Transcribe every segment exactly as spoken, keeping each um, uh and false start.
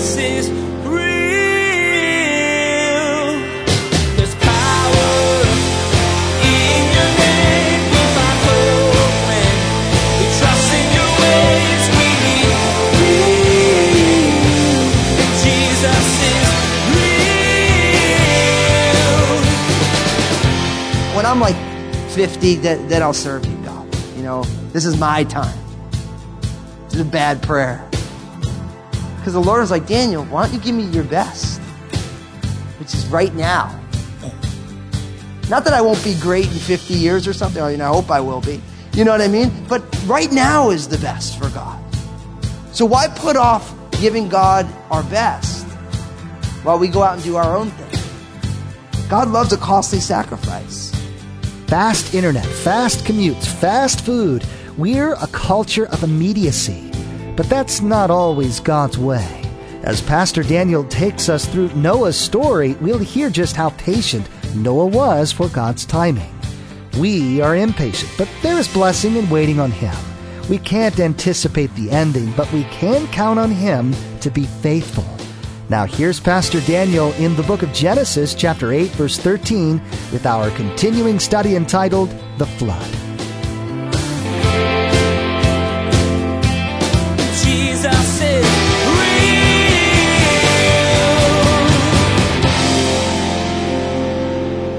this is real. There's power in your name. We find hope when we trust in your ways. We need real. And Jesus is real. When I'm like fifty, then, then I'll serve you, God. You know, this is my time. This is a bad prayer. Because the Lord was like, Daniel, why don't you give me your best? Which is right now. Not that I won't be great in fifty years or something. I mean, I hope I will be. You know what I mean? But right now is the best for God. So why put off giving God our best while we go out and do our own thing? God loves a costly sacrifice. Fast internet, fast commutes, fast food. We're a culture of immediacy. But that's not always God's way. As Pastor Daniel takes us through Noah's story, we'll hear just how patient Noah was for God's timing. We are impatient, but there is blessing in waiting on Him. We can't anticipate the ending, but we can count on Him to be faithful. Now here's Pastor Daniel in the book of Genesis, chapter eight, verse thirteen, with our continuing study entitled, The Flood.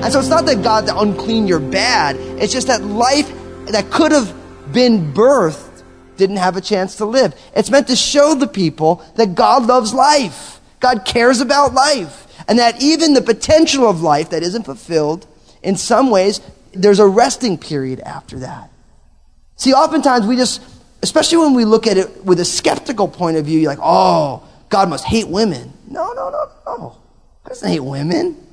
And so it's not that God, the unclean, you're bad. It's just that life that could have been birthed didn't have a chance to live. It's meant to show the people that God loves life. God cares about life. And that even the potential of life that isn't fulfilled, in some ways, there's a resting period after that. See, oftentimes we just, especially when we look at it with a skeptical point of view, you're like, oh, God must hate women. No, no, no, no. God doesn't hate women.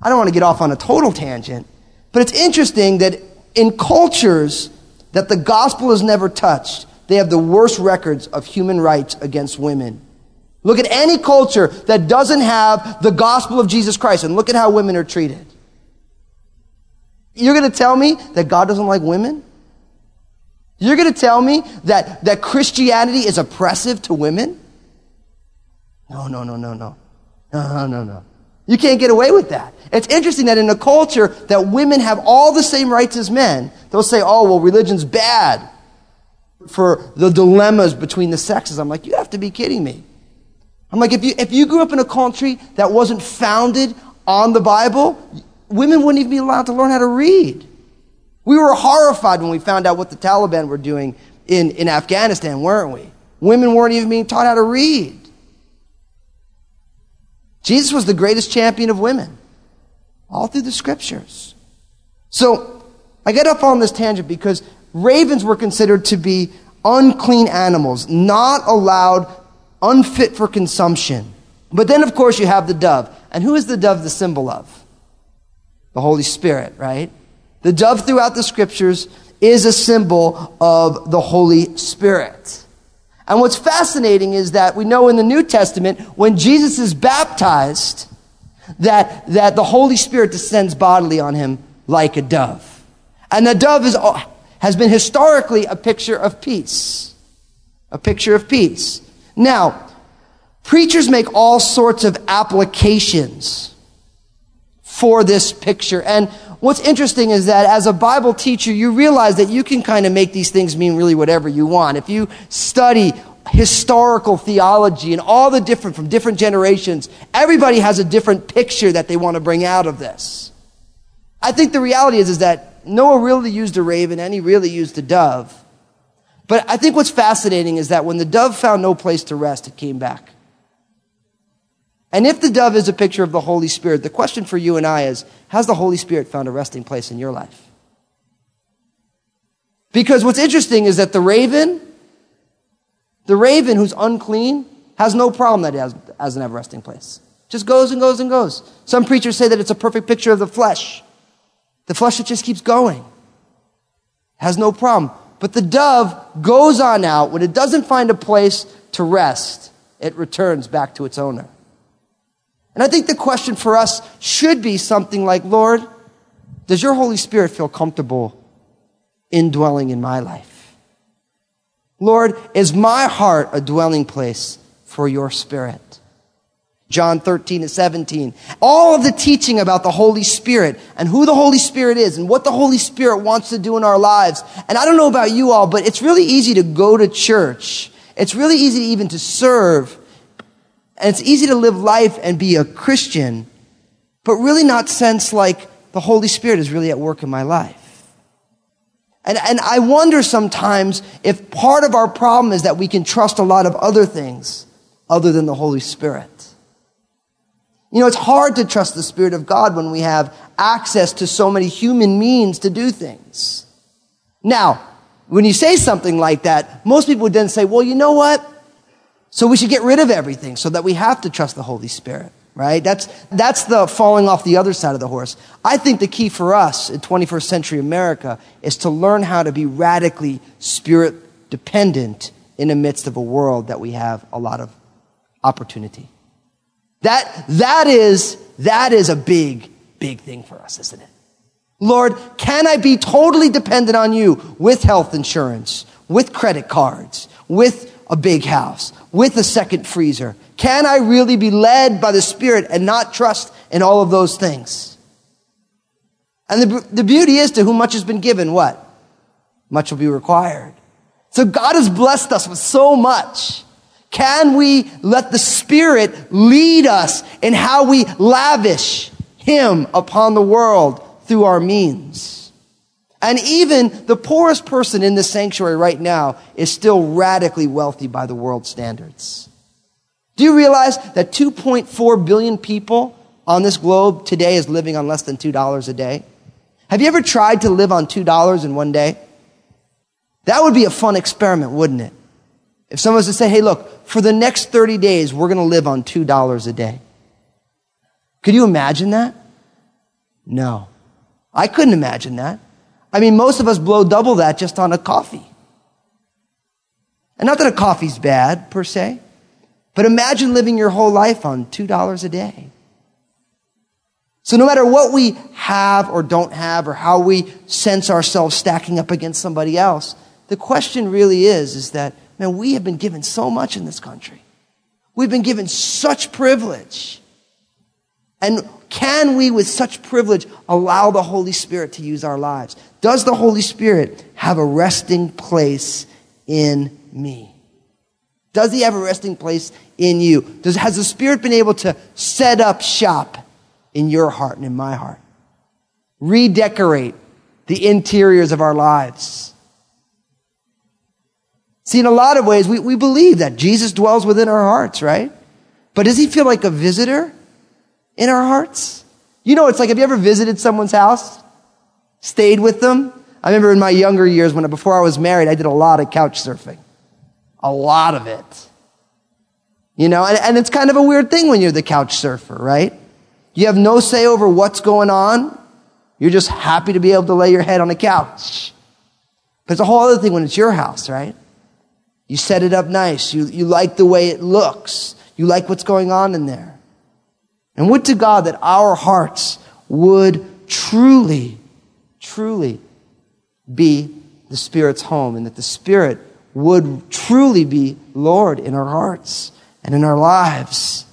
I don't want to get off on a total tangent, but it's interesting that in cultures that the gospel is never touched, they have the worst records of human rights against women. Look at any culture that doesn't have the gospel of Jesus Christ, and look at how women are treated. You're going to tell me that God doesn't like women? You're going to tell me that, that Christianity is oppressive to women? No, no, no, no, no. No, no, no. You can't get away with that. It's interesting that in a culture that women have all the same rights as men, they'll say, oh, well, religion's bad for the dilemmas between the sexes. I'm like, you have to be kidding me. I'm like, if you if you grew up in a country that wasn't founded on the Bible, women wouldn't even be allowed to learn how to read. We were horrified when we found out what the Taliban were doing in, in Afghanistan, weren't we? Women weren't even being taught how to read. Jesus was the greatest champion of women, all through the scriptures. So I get up on this tangent because ravens were considered to be unclean animals, not allowed, unfit for consumption. But then, of course, you have the dove. And who is the dove the symbol of? The Holy Spirit, right? The dove throughout the scriptures is a symbol of the Holy Spirit. And what's fascinating is that we know in the New Testament, when Jesus is baptized, that, that the Holy Spirit descends bodily on him like a dove. And the dove is, has been historically a picture of peace. A picture of peace. Now, preachers make all sorts of applications for this picture. And what's interesting is that as a Bible teacher, you realize that you can kind of make these things mean really whatever you want. If you study historical theology and all the different, from different generations, everybody has a different picture that they want to bring out of this. I think the reality is, is that Noah really used a raven and he really used a dove. But I think what's fascinating is that when the dove found no place to rest, it came back. And if the dove is a picture of the Holy Spirit, the question for you and I is, has the Holy Spirit found a resting place in your life? Because what's interesting is that the raven, the raven who's unclean, has no problem that it doesn't have a resting place. Just goes and goes and goes. Some preachers say that it's a perfect picture of the flesh. The flesh that just keeps going. Has no problem. But the dove goes on out. When it doesn't find a place to rest, it returns back to its owner. And I think the question for us should be something like, Lord, does your Holy Spirit feel comfortable indwelling in my life? Lord, is my heart a dwelling place for your Spirit. John thirteen and seventeen. All of the teaching about the Holy Spirit and who the Holy Spirit is and what the Holy Spirit wants to do in our lives. And I don't know about you all, but it's really easy to go to church. It's really easy to even to serve. And it's easy to live life and be a Christian, but really not sense like the Holy Spirit is really at work in my life. And, and I wonder sometimes if part of our problem is that we can trust a lot of other things other than the Holy Spirit. You know, it's hard to trust the Spirit of God when we have access to so many human means to do things. Now, when you say something like that, most people would then say, well, you know what? So we should get rid of everything so that we have to trust the Holy Spirit, right? That's, that's the falling off the other side of the horse. I think the key for us in twenty-first century America is to learn how to be radically Spirit dependent in the midst of a world that we have a lot of opportunity. That, that is, that is a big, big thing for us, isn't it? Lord, can I be totally dependent on you with health insurance, with credit cards, with a big house, with a second freezer? Can I really be led by the Spirit and not trust in all of those things? And the, the beauty is, to whom much has been given, what? Much will be required. So God has blessed us with so much. Can we let the Spirit lead us in how we lavish Him upon the world through our means? And even the poorest person in this sanctuary right now is still radically wealthy by the world's standards. Do you realize that two point four billion people on this globe today is living on less than two dollars a day? Have you ever tried to live on two dollars in one day? That would be a fun experiment, wouldn't it? If someone was to say, hey, look, for the next thirty days, we're going to live on two dollars a day. Could you imagine that? No. I couldn't imagine that. I mean, most of us blow double that just on a coffee. And not that a coffee's bad, per se, but imagine living your whole life on two dollars a day. So no matter what we have or don't have or how we sense ourselves stacking up against somebody else, the question really is, is that, man, we have been given so much in this country. We've been given such privilege. And can we, with such privilege, allow the Holy Spirit to use our lives? Does the Holy Spirit have a resting place in me? Does he have a resting place in you? Does, has the Spirit been able to set up shop in your heart and in my heart? Redecorate the interiors of our lives. See, in a lot of ways, we, we believe that Jesus dwells within our hearts, right? But does he feel like a visitor in our hearts? You know, it's like, have you ever visited someone's house? Stayed with them? I remember in my younger years, when before I was married, I did a lot of couch surfing. A lot of it. You know, and, and it's kind of a weird thing when you're the couch surfer, right? You have no say over what's going on. You're just happy to be able to lay your head on a couch. But it's a whole other thing when it's your house, right? You set it up nice. You, you like the way it looks. You like what's going on in there. And would to God that our hearts would truly, truly be the Spirit's home, and that the Spirit would truly be Lord in our hearts and in our lives.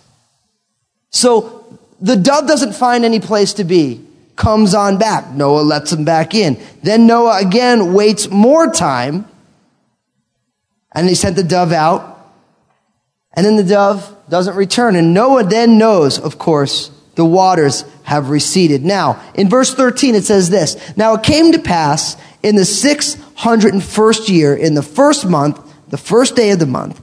So the dove doesn't find any place to be, comes on back. Noah lets him back in. Then Noah again waits more time, and he sent the dove out. And then the dove doesn't return. And Noah then knows, of course, the waters have receded. Now, in verse thirteen, it says this. Now it came to pass in the six hundred first year, in the first month, the first day of the month,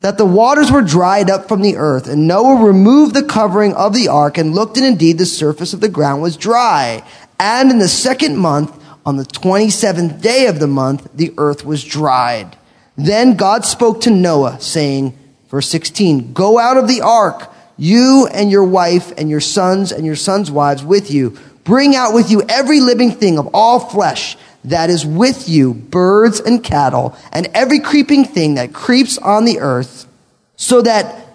that the waters were dried up from the earth. And Noah removed the covering of the ark and looked, and indeed the surface of the ground was dry. And in the second month, on the twenty-seventh day of the month, the earth was dried. Then God spoke to Noah, saying, verse sixteen, go out of the ark, you and your wife and your sons and your sons' wives with you. Bring out with you every living thing of all flesh that is with you, birds and cattle, and every creeping thing that creeps on the earth, so that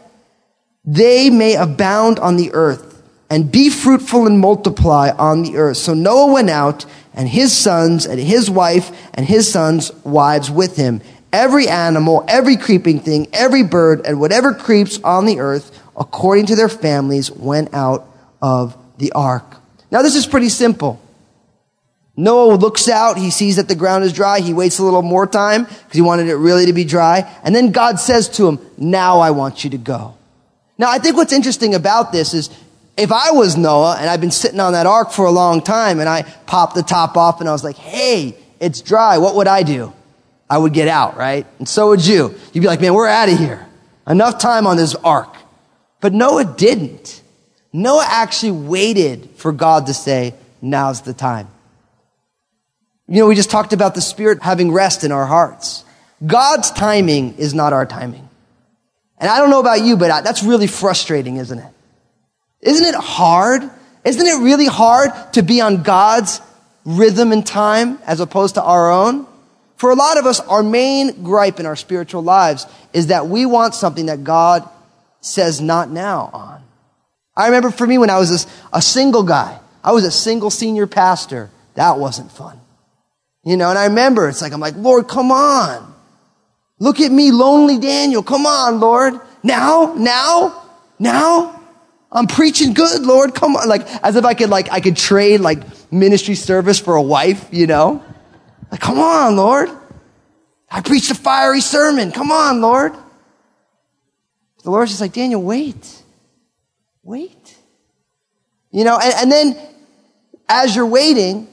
they may abound on the earth, and be fruitful and multiply on the earth. So Noah went out, and his sons and his wife and his sons' wives with him. every animal, every creeping thing, every bird, and whatever creeps on the earth, according to their families, went out of the ark. Now, this is pretty simple. Noah looks out. He sees that the ground is dry. He waits a little more time because he wanted it really to be dry. And then God says to him, now I want you to go. Now, I think what's interesting about this is, if I was Noah and I've been sitting on that ark for a long time and I popped the top off and I was like, hey, it's dry, what would I do? I would get out, right? And so would you. You'd be like, man, we're out of here. Enough time on this ark. But Noah didn't. Noah actually waited for God to say, now's the time. You know, we just talked about the Spirit having rest in our hearts. God's timing is not our timing. And I don't know about you, but that's really frustrating, isn't it? Isn't it hard? Isn't it really hard to be on God's rhythm and time as opposed to our own? For a lot of us, our main gripe in our spiritual lives is that we want something that God says not now on. I remember for me when I was a single guy, I was a single senior pastor. That wasn't fun. You know, and I remember it's like, I'm like, Lord, come on. Look at me, lonely Daniel. Come on, Lord. Now, now, now. I'm preaching good, Lord. Come on. Like, as if I could, like, I could trade, like, ministry service for a wife, you know? Like, come on, Lord. I preached a fiery sermon. Come on, Lord. The Lord's just like, Daniel, wait. Wait. You know, and, and then as you're waiting,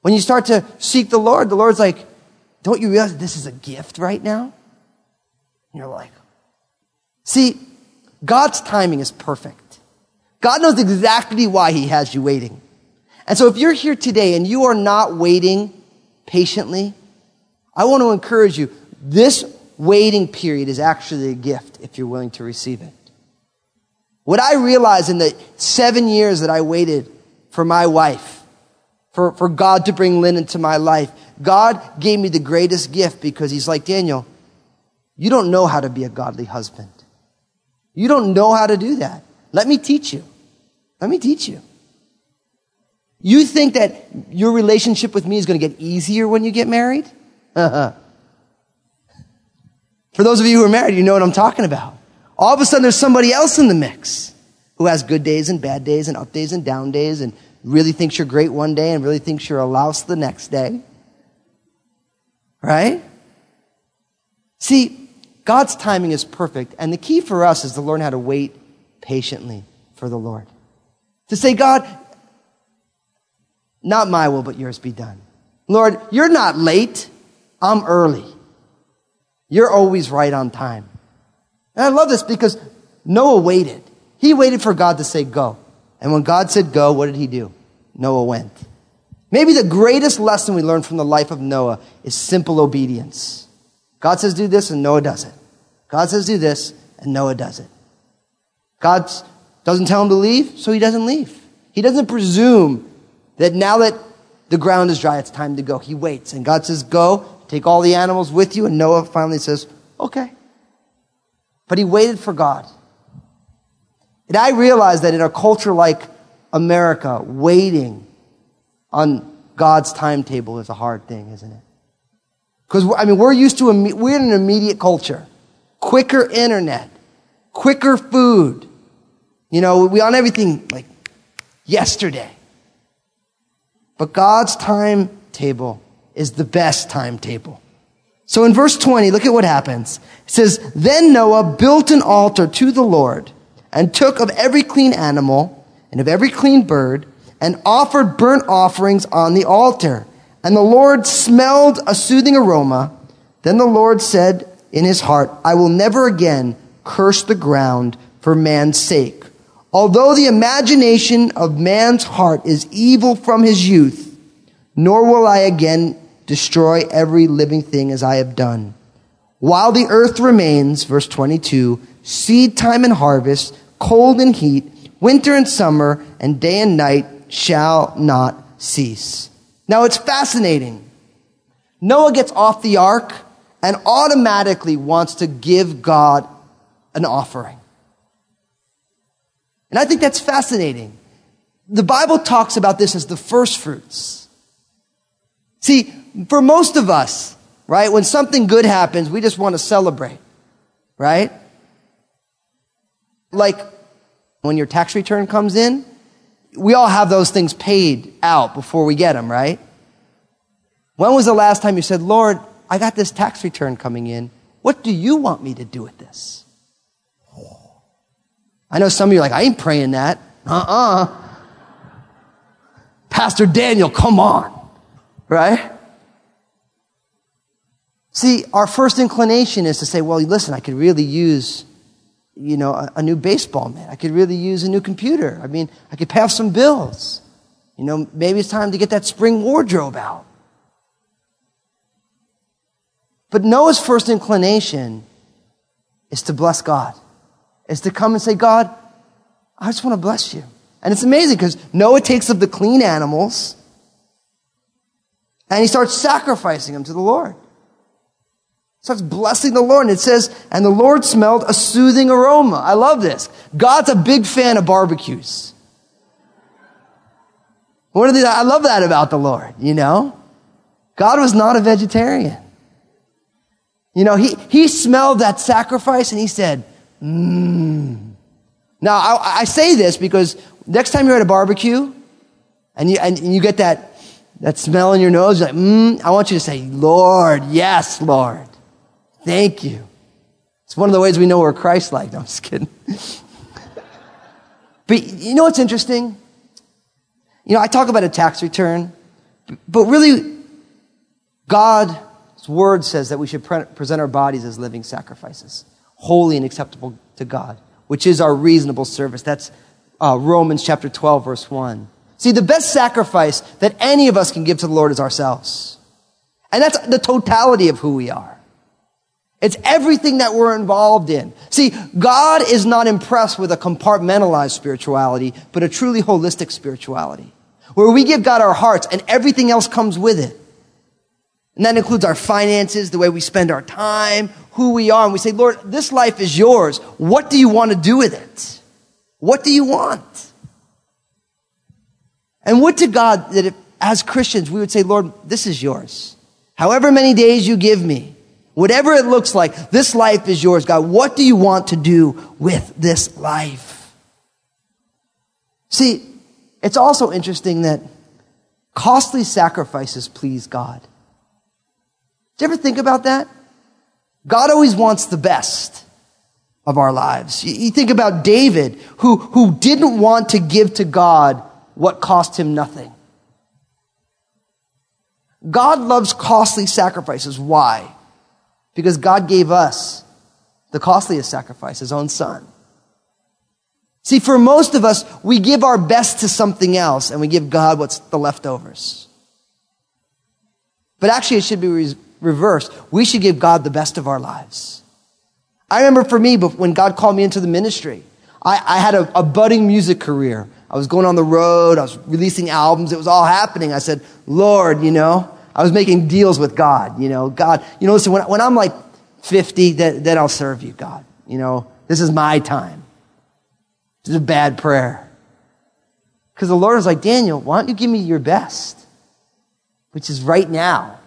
when you start to seek the Lord, the Lord's like, don't you realize this is a gift right now? And you're like, see, God's timing is perfect. God knows exactly why he has you waiting. And so if you're here today and you are not waiting patiently, I want to encourage you, this waiting period is actually a gift if you're willing to receive it. What I realized in the seven years that I waited for my wife, for, for God to bring Lynn into my life, God gave me the greatest gift because he's like, Daniel, you don't know how to be a godly husband. You don't know how to do that. Let me teach you. Let me teach you. You think that your relationship with me is going to get easier when you get married? For those of you who are married, you know what I'm talking about. All of a sudden, there's somebody else in the mix who has good days and bad days and up days and down days and really thinks you're great one day and really thinks you're a louse the next day. Right? See, God's timing is perfect. And the key for us is to learn how to wait patiently for the Lord. To say, God, not my will, but yours be done. Lord, you're not late. I'm early. You're always right on time. And I love this because Noah waited. He waited for God to say go. And when God said go, what did he do? Noah went. Maybe the greatest lesson we learn from the life of Noah is simple obedience. God says do this and Noah does it. God says do this and Noah does it. God doesn't tell him to leave, so he doesn't leave. He doesn't presume that now that the ground is dry, it's time to go. He waits. And God says, go, take all the animals with you. And Noah finally says, okay. But he waited for God. And I realized that in a culture like America, waiting on God's timetable is a hard thing, isn't it? Because, I mean, we're used to, we're in an immediate culture. Quicker internet. Quicker food. You know, we on everything like yesterday. But God's timetable is the best timetable. So in verse twenty, look at what happens. It says, then Noah built an altar to the Lord and took of every clean animal and of every clean bird and offered burnt offerings on the altar. And the Lord smelled a soothing aroma. Then the Lord said in his heart, I will never again curse the ground for man's sake. Although the imagination of man's heart is evil from his youth, nor will I again destroy every living thing as I have done. While the earth remains, verse twenty-two, seed time and harvest, cold and heat, winter and summer, and day and night shall not cease. Now it's fascinating. Noah gets off the ark and automatically wants to give God an offering. And I think that's fascinating. The Bible talks about this as the first fruits. See, for most of us, right? When something good happens, we just want to celebrate, right? Like when your tax return comes in, we all have those things paid out before we get them, right? When was the last time you said, Lord, I got this tax return coming in. What do you want me to do with this? I know some of you are like, I ain't praying that. Uh-uh. Pastor Daniel, come on, right? See, our first inclination is to say, well, listen, I could really use, you know, a, a new baseball mitt. I could really use a new computer. I mean, I could pay off some bills. You know, maybe it's time to get that spring wardrobe out. But Noah's first inclination is to bless God, is to come and say, God, I just want to bless you. And it's amazing because Noah takes up the clean animals and he starts sacrificing them to the Lord. Starts blessing the Lord. And it says, and the Lord smelled a soothing aroma. I love this. God's a big fan of barbecues. One of the, I love that about the Lord, you know. God was not a vegetarian. You know, he, he smelled that sacrifice and he said, mmm. Now, I, I say this because next time you're at a barbecue and you, and you get that, that smell in your nose, you're like, mmm, I want you to say, Lord, yes, Lord, thank you. It's one of the ways we know we're Christ-like. No, I'm just kidding. But you know what's interesting? You know, I talk about a tax return, but really, God... Word says that we should pre- present our bodies as living sacrifices, holy and acceptable to God, which is our reasonable service. That's uh, Romans chapter twelve, verse one. See, the best sacrifice that any of us can give to the Lord is ourselves. And that's the totality of who we are. It's everything that we're involved in. See, God is not impressed with a compartmentalized spirituality, but a truly holistic spirituality, where we give God our hearts and everything else comes with it. And that includes our finances, the way we spend our time, who we are. And we say, Lord, this life is yours. What do you want to do with it? What do you want? And would to God that if, as Christians, we would say, Lord, this is yours. However many days you give me, whatever it looks like, this life is yours, God. What do you want to do with this life? See, it's also interesting that costly sacrifices please God. Do you ever think about that? God always wants the best of our lives. You think about David, who, who didn't want to give to God what cost him nothing. God loves costly sacrifices. Why? Because God gave us the costliest sacrifice, his own son. See, for most of us, we give our best to something else, and we give God what's the leftovers. But actually, it should be re- reversed. We should give God the best of our lives. I remember for me, when God called me into the ministry, I, I had a, a budding music career. I was going on the road. I was releasing albums. It was all happening. I said, Lord, you know, I was making deals with God. You know, God, you know, listen, when, when I'm like fifty, then, then I'll serve you, God. You know, this is my time. This is a bad prayer. Because the Lord was like, Daniel, why don't you give me your best? Which is right now.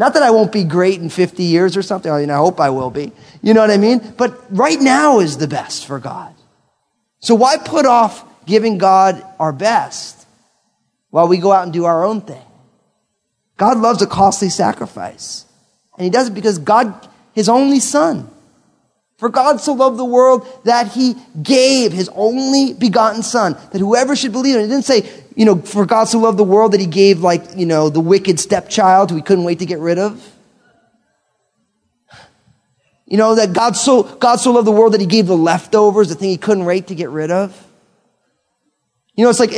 Not that I won't be great in fifty years or something. I mean, I hope I will be. You know what I mean? But right now is the best for God. So why put off giving God our best while we go out and do our own thing? God loves a costly sacrifice. And he does it because God, his only son. For God so loved the world that he gave his only begotten son, that whoever should believe in it. He didn't say, you know, for God so loved the world that he gave, like, you know, the wicked stepchild who he couldn't wait to get rid of. You know, that God so, God so loved the world that he gave the leftovers, the thing he couldn't wait to get rid of. You know, it's like,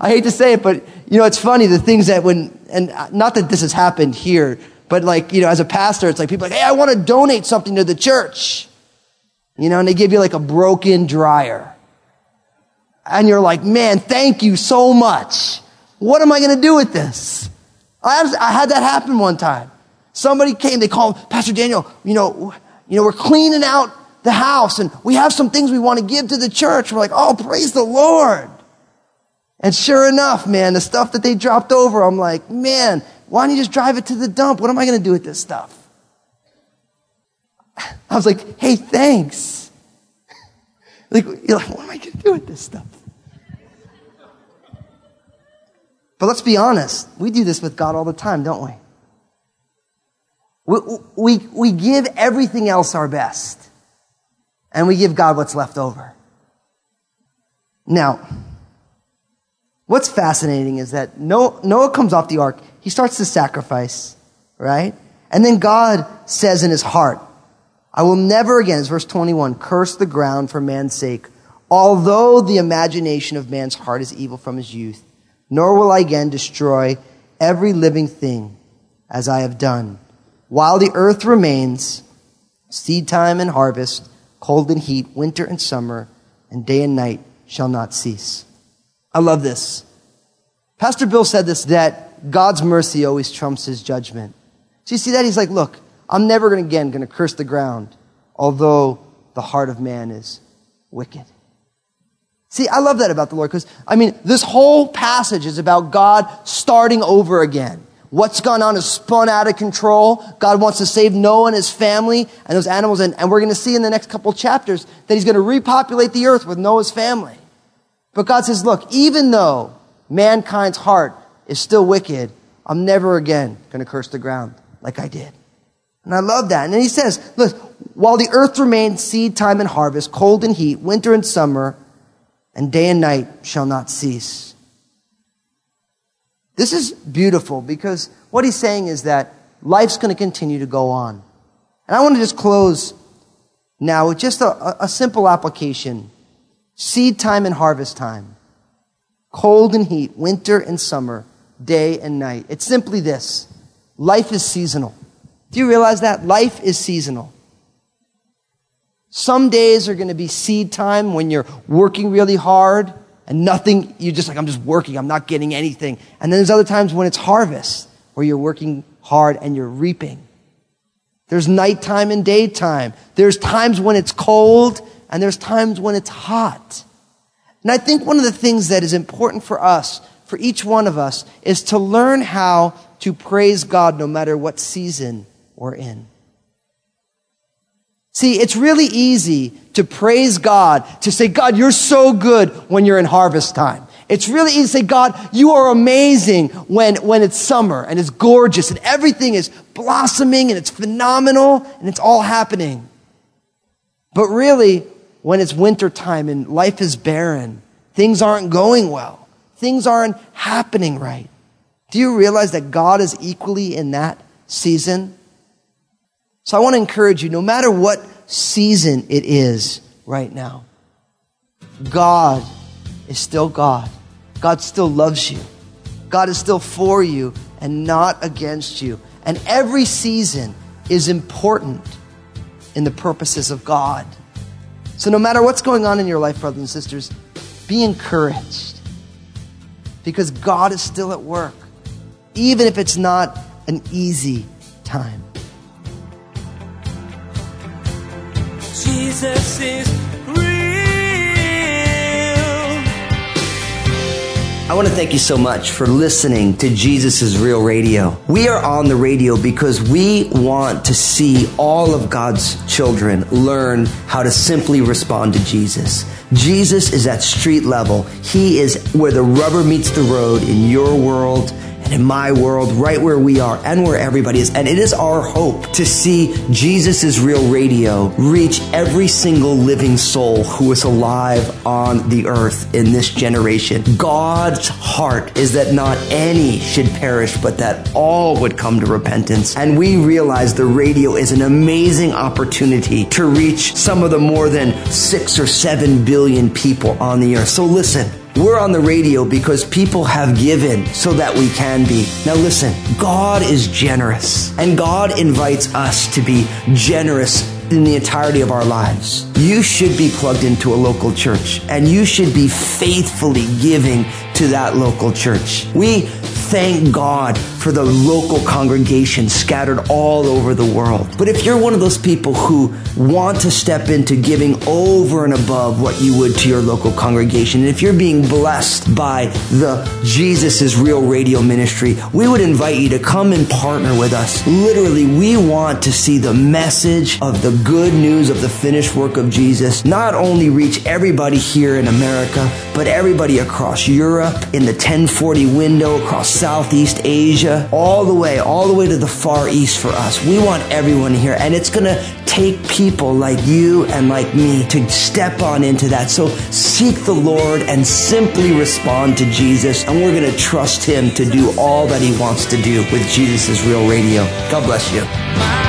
I hate to say it, but, you know, it's funny, the things that when, and not that this has happened here, but like, you know, as a pastor, it's like people are like, hey, I want to donate something to the church. You know, and they give you like a broken dryer. And you're like, man, thank you so much. What am I going to do with this? I, was, I had that happen one time. Somebody came, they called, Pastor Daniel, you know, you know, we're cleaning out the house and we have some things we want to give to the church. We're like, oh, praise the Lord. And sure enough, man, the stuff that they dropped over, I'm like, man, Why don't you just drive it to the dump? What am I going to do with this stuff? I was like, hey, thanks. Like, you're like, what am I going to do with this stuff? But let's be honest. We do this with God all the time, don't we? We, we, we give everything else our best. And we give God what's left over. Now, what's fascinating is that Noah, Noah comes off the ark. He starts to sacrifice, right? And then God says in his heart, I will never again, it's verse twenty-one, curse the ground for man's sake, although the imagination of man's heart is evil from his youth, nor will I again destroy every living thing as I have done. While the earth remains, seed time and harvest, cold and heat, winter and summer, and day and night shall not cease. I love this. Pastor Bill said this, that God's mercy always trumps his judgment. So you see that? He's like, look, I'm never gonna, again going to curse the ground, although the heart of man is wicked. See, I love that about the Lord because, I mean, this whole passage is about God starting over again. What's gone on is spun out of control. God wants to save Noah and his family and those animals. And, and we're going to see in the next couple chapters that he's going to repopulate the earth with Noah's family. But God says, look, even though mankind's heart is still wicked, I'm never again going to curse the ground like I did. And I love that. And then he says, look, while the earth remains, seed time and harvest, cold and heat, winter and summer, and day and night shall not cease. This is beautiful because what he's saying is that life's going to continue to go on. And I want to just close now with just a, a simple application. Seed time and harvest time. Cold and heat, winter and summer, day and night. It's simply this. Life is seasonal. Do you realize that? Life is seasonal. Some days are going to be seed time when you're working really hard. And nothing, you're just like, I'm just working, I'm not getting anything. And then there's other times when it's harvest, where you're working hard and you're reaping. There's nighttime and daytime. There's times when it's cold, and there's times when it's hot. And I think one of the things that is important for us, for each one of us, is to learn how to praise God no matter what season we're in. See, it's really easy to praise God, to say, God, you're so good when you're in harvest time. It's really easy to say, God, you are amazing when, when it's summer and it's gorgeous and everything is blossoming and it's phenomenal and it's all happening. But really, when it's winter time and life is barren, things aren't going well, things aren't happening right. Do you realize that God is equally in that season? So I want to encourage you, no matter what season it is right now, God is still God. God still loves you. God is still for you and not against you. And every season is important in the purposes of God. So no matter what's going on in your life, brothers and sisters, be encouraged because God is still at work, even if it's not an easy time. Jesus is real. I want to thank you so much for listening to Jesus is Real Radio. We are on the radio because we want to see all of God's children learn how to simply respond to Jesus. Jesus is at street level. He is where the rubber meets the road in your world and in my world, right where we are and where everybody is. And it is our hope to see Jesus is Real Radio reach every single living soul who is alive on the earth in this generation. God's heart is that not any should perish, but that all would come to repentance. And we realize the radio is an amazing opportunity to reach some of the more than six or seven billion people on the earth. So listen. We're on the radio because people have given so that we can be. Now listen, God is generous, and God invites us to be generous in the entirety of our lives. You should be plugged into a local church, and you should be faithfully giving to that local church. We thank God for the local congregation scattered all over the world. But if you're one of those people who want to step into giving over and above what you would to your local congregation, and if you're being blessed by the Jesus is Real radio ministry, we would invite you to come and partner with us. Literally, we want to see the message of the good news of the finished work of Jesus not only reach everybody here in America, but everybody across Europe, in the ten forty window, across Southeast Asia, all the way, all the way to the Far East for us. We want everyone here, and it's going to take people like you and like me to step on into that. So seek the Lord and simply respond to Jesus, and we're going to trust Him to do all that He wants to do with Jesus is Real Radio. God bless you.